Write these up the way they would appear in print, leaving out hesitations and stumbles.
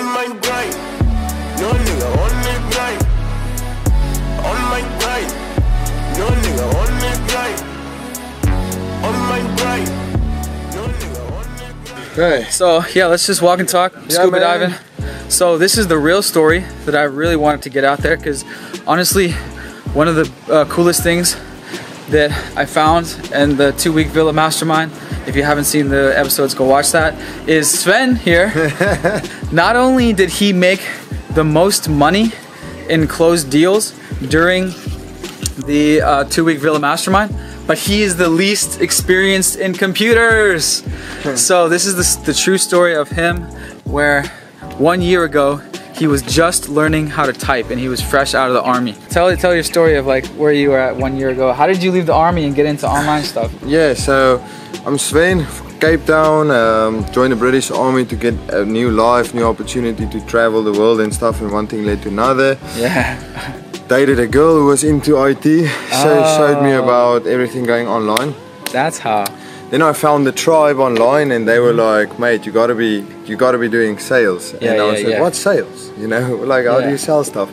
on my grind. No nigga on the grind. On my grind. No nigga on the grind. On my grind. No nigga on the grind. Right. So yeah, let's just walk and talk, scuba diving. So this is the real story that I really wanted to get out there, because honestly, one of the coolest things that I found in the 2 week Villa Mastermind, if you haven't seen the episodes, go watch that, is Sven here. Not only did he make the most money in closed deals during the 2 week Villa Mastermind, but he is the least experienced in computers. So this is the true story of him, where 1 year ago, he was just learning how to type and he was fresh out of the army. Tell your story of like where you were at 1 year ago. How did you leave the army and get into online stuff? Yeah, so I'm Sven from Cape Town, joined the British Army to get a new life, new opportunity to travel the world and stuff, and one thing led to another. Yeah. Dated a girl who was into IT, so she showed me about everything going online. That's how. Then I found the tribe online, and they were like, "Mate, you gotta be doing sales." And I was like, "What sales? You know, like how do you sell stuff?"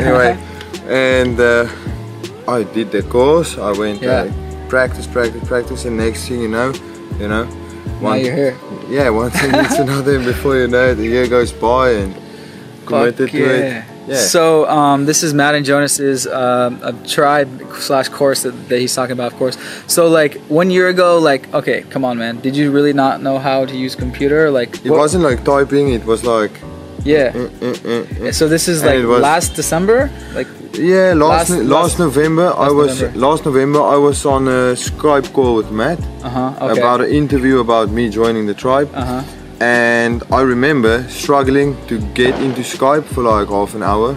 Anyway, and I did the course. I went practice, and next thing you know, you're here. Yeah, one thing leads another, and before you know it, the year goes by, and committed to it. Yeah. So this is Matt and Jonas's a tribe / course that he's talking about, of course. So like 1 year ago, like, okay, come on, man, did you really not know how to use computer? Like it wasn't like typing, it was like So this is like last December, like last November I was on a Skype call with Matt about an interview about me joining the tribe. And I remember struggling to get into Skype for like half an hour.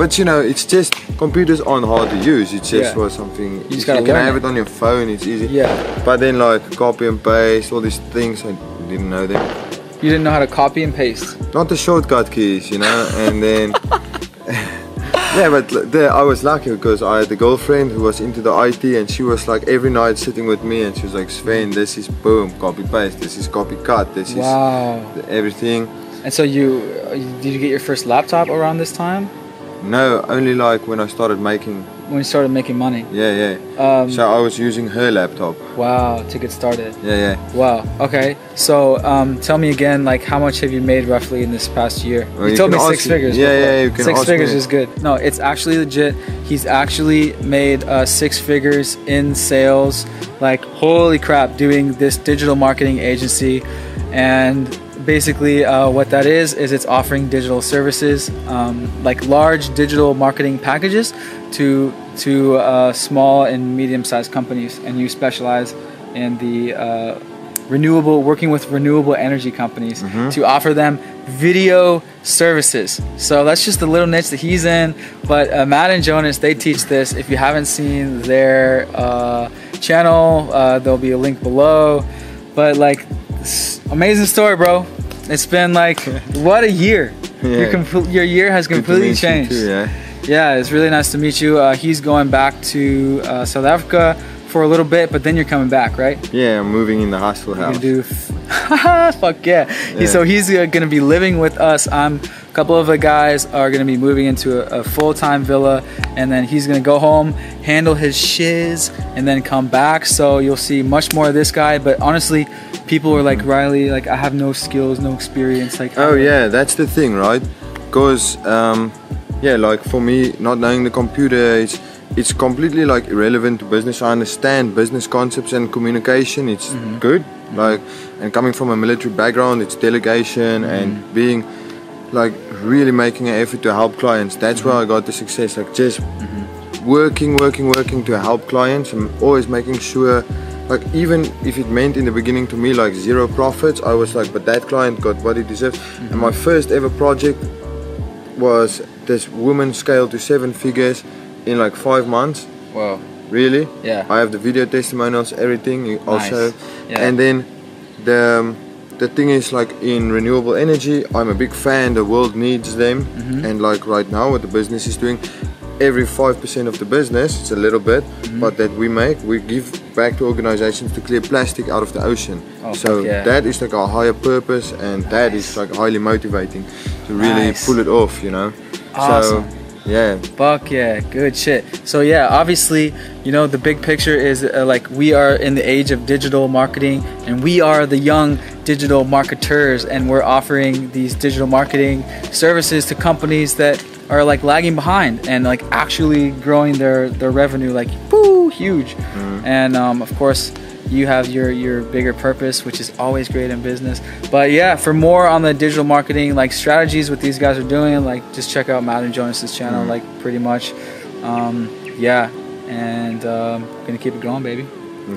But you know, it's just, computers aren't hard to use. It's just was something, you can have it on your phone, it's easy. Yeah. But then like copy and paste, all these things, I didn't know them. You didn't know how to copy and paste? Not the shortcut keys, you know, and then... Yeah, but I was lucky because I had a girlfriend who was into the IT, and she was like every night sitting with me, and she was like, "Sven, this is boom, copy paste, this is copy cut, this is everything." And so did you get your first laptop around this time? No, only like when I started making. When you started making money? Yeah, yeah. So I was using her laptop. Wow, to get started. Yeah, yeah. Wow, okay. So tell me again, like how much have you made roughly in this past year? Well, you told me six figures. Yeah, yeah, you can ask me. 6 figures is good. No, it's actually legit. He's actually made 6 figures in sales. Like, holy crap, doing this digital marketing agency. And basically what that is it's offering digital services, like large digital marketing packages to small and medium-sized companies, and you specialize in the working with renewable energy companies to offer them video services. So that's just the little niche that he's in, but Matt and Jonas, they teach this. If you haven't seen their channel, there'll be a link below, but like, amazing story, bro. It's been like, what a year. Your year has completely changed. Too, yeah, it's really nice to meet you. He's going back to South Africa for a little bit, but then you're coming back, right? Yeah, I'm moving in the hostel house. Fuck yeah. So he's gonna be living with us. A couple of the guys are gonna be moving into a full-time villa, and then he's gonna go home, handle his shiz, and then come back. So you'll see much more of this guy. But honestly, people were like, "Riley, like I have no skills, no experience." Like, oh yeah, that's the thing, right? Because yeah, like for me, not knowing the computer, it's completely like irrelevant to business. I understand business concepts and communication, it's good. Like, and coming from a military background, it's delegation and being like really making an effort to help clients. That's where I got the success, like just working to help clients, and always making sure, like even if it meant in the beginning to me like zero profits, I was like, but that client got what he deserves. And my first ever project was this woman scaled to 7 figures in like 5 months. Wow. Really? Yeah. I have the video testimonials, everything also. Nice. Yeah. And then the thing is, like in renewable energy, I'm a big fan, the world needs them. And like right now what the business is doing, every 5% of the business, it's a little bit, but that we make, we give back to organizations to clear plastic out of the ocean. Oh, so that is like our higher purpose, and that is like highly motivating to really pull it off, you know. Awesome. So, yeah. Fuck yeah, good shit. So yeah, obviously, you know, the big picture is like we are in the age of digital marketing, and we are the young digital marketers, and we're offering these digital marketing services to companies that are like lagging behind and like actually growing their revenue like huge. And of course, you have your bigger purpose, which is always great in business. But yeah, for more on the digital marketing like strategies, what these guys are doing, like just check out Matt and Jonas' channel, like pretty much. Yeah, and gonna keep it going, baby.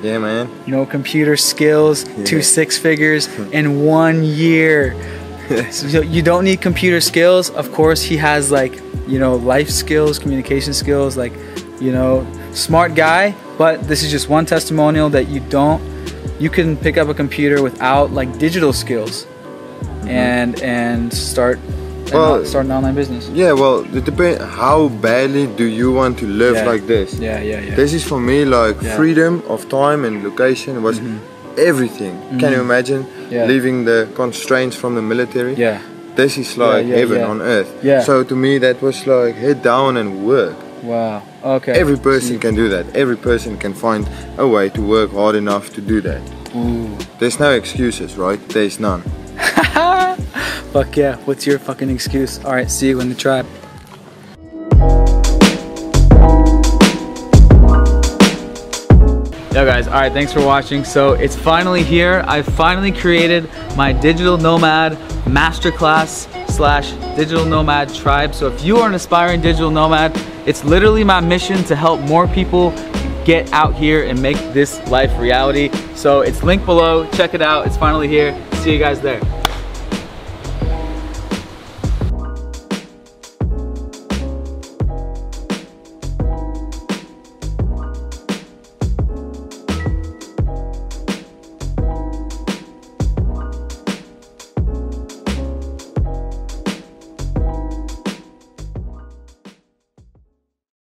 Yeah, man. No computer skills, 2 six-figures in 1 year. So you don't need computer skills. Of course, he has like, you know, life skills, communication skills, like, you know, smart guy. But this is just one testimonial that you can pick up a computer without like digital skills and start start an online business. Yeah, well, it depends how badly do you want to live like this. Yeah. This is for me like freedom of time and location was everything. Can you imagine leaving the constraints from the military? Yeah. This is like heaven on earth. Yeah. So to me that was like head down and work. Wow. Okay. Every person can do that. Every person can find a way to work hard enough to do that. Ooh. There's no excuses, right? There's none. Fuck yeah. What's your fucking excuse? All right. See you in the tribe. Yo guys. All right. Thanks for watching. So it's finally here. I finally created my Digital Nomad Masterclass / Digital Nomad Tribe. So if you are an aspiring digital nomad, it's literally my mission to help more people get out here and make this life reality. So it's linked below, check it out, it's finally here. See you guys there.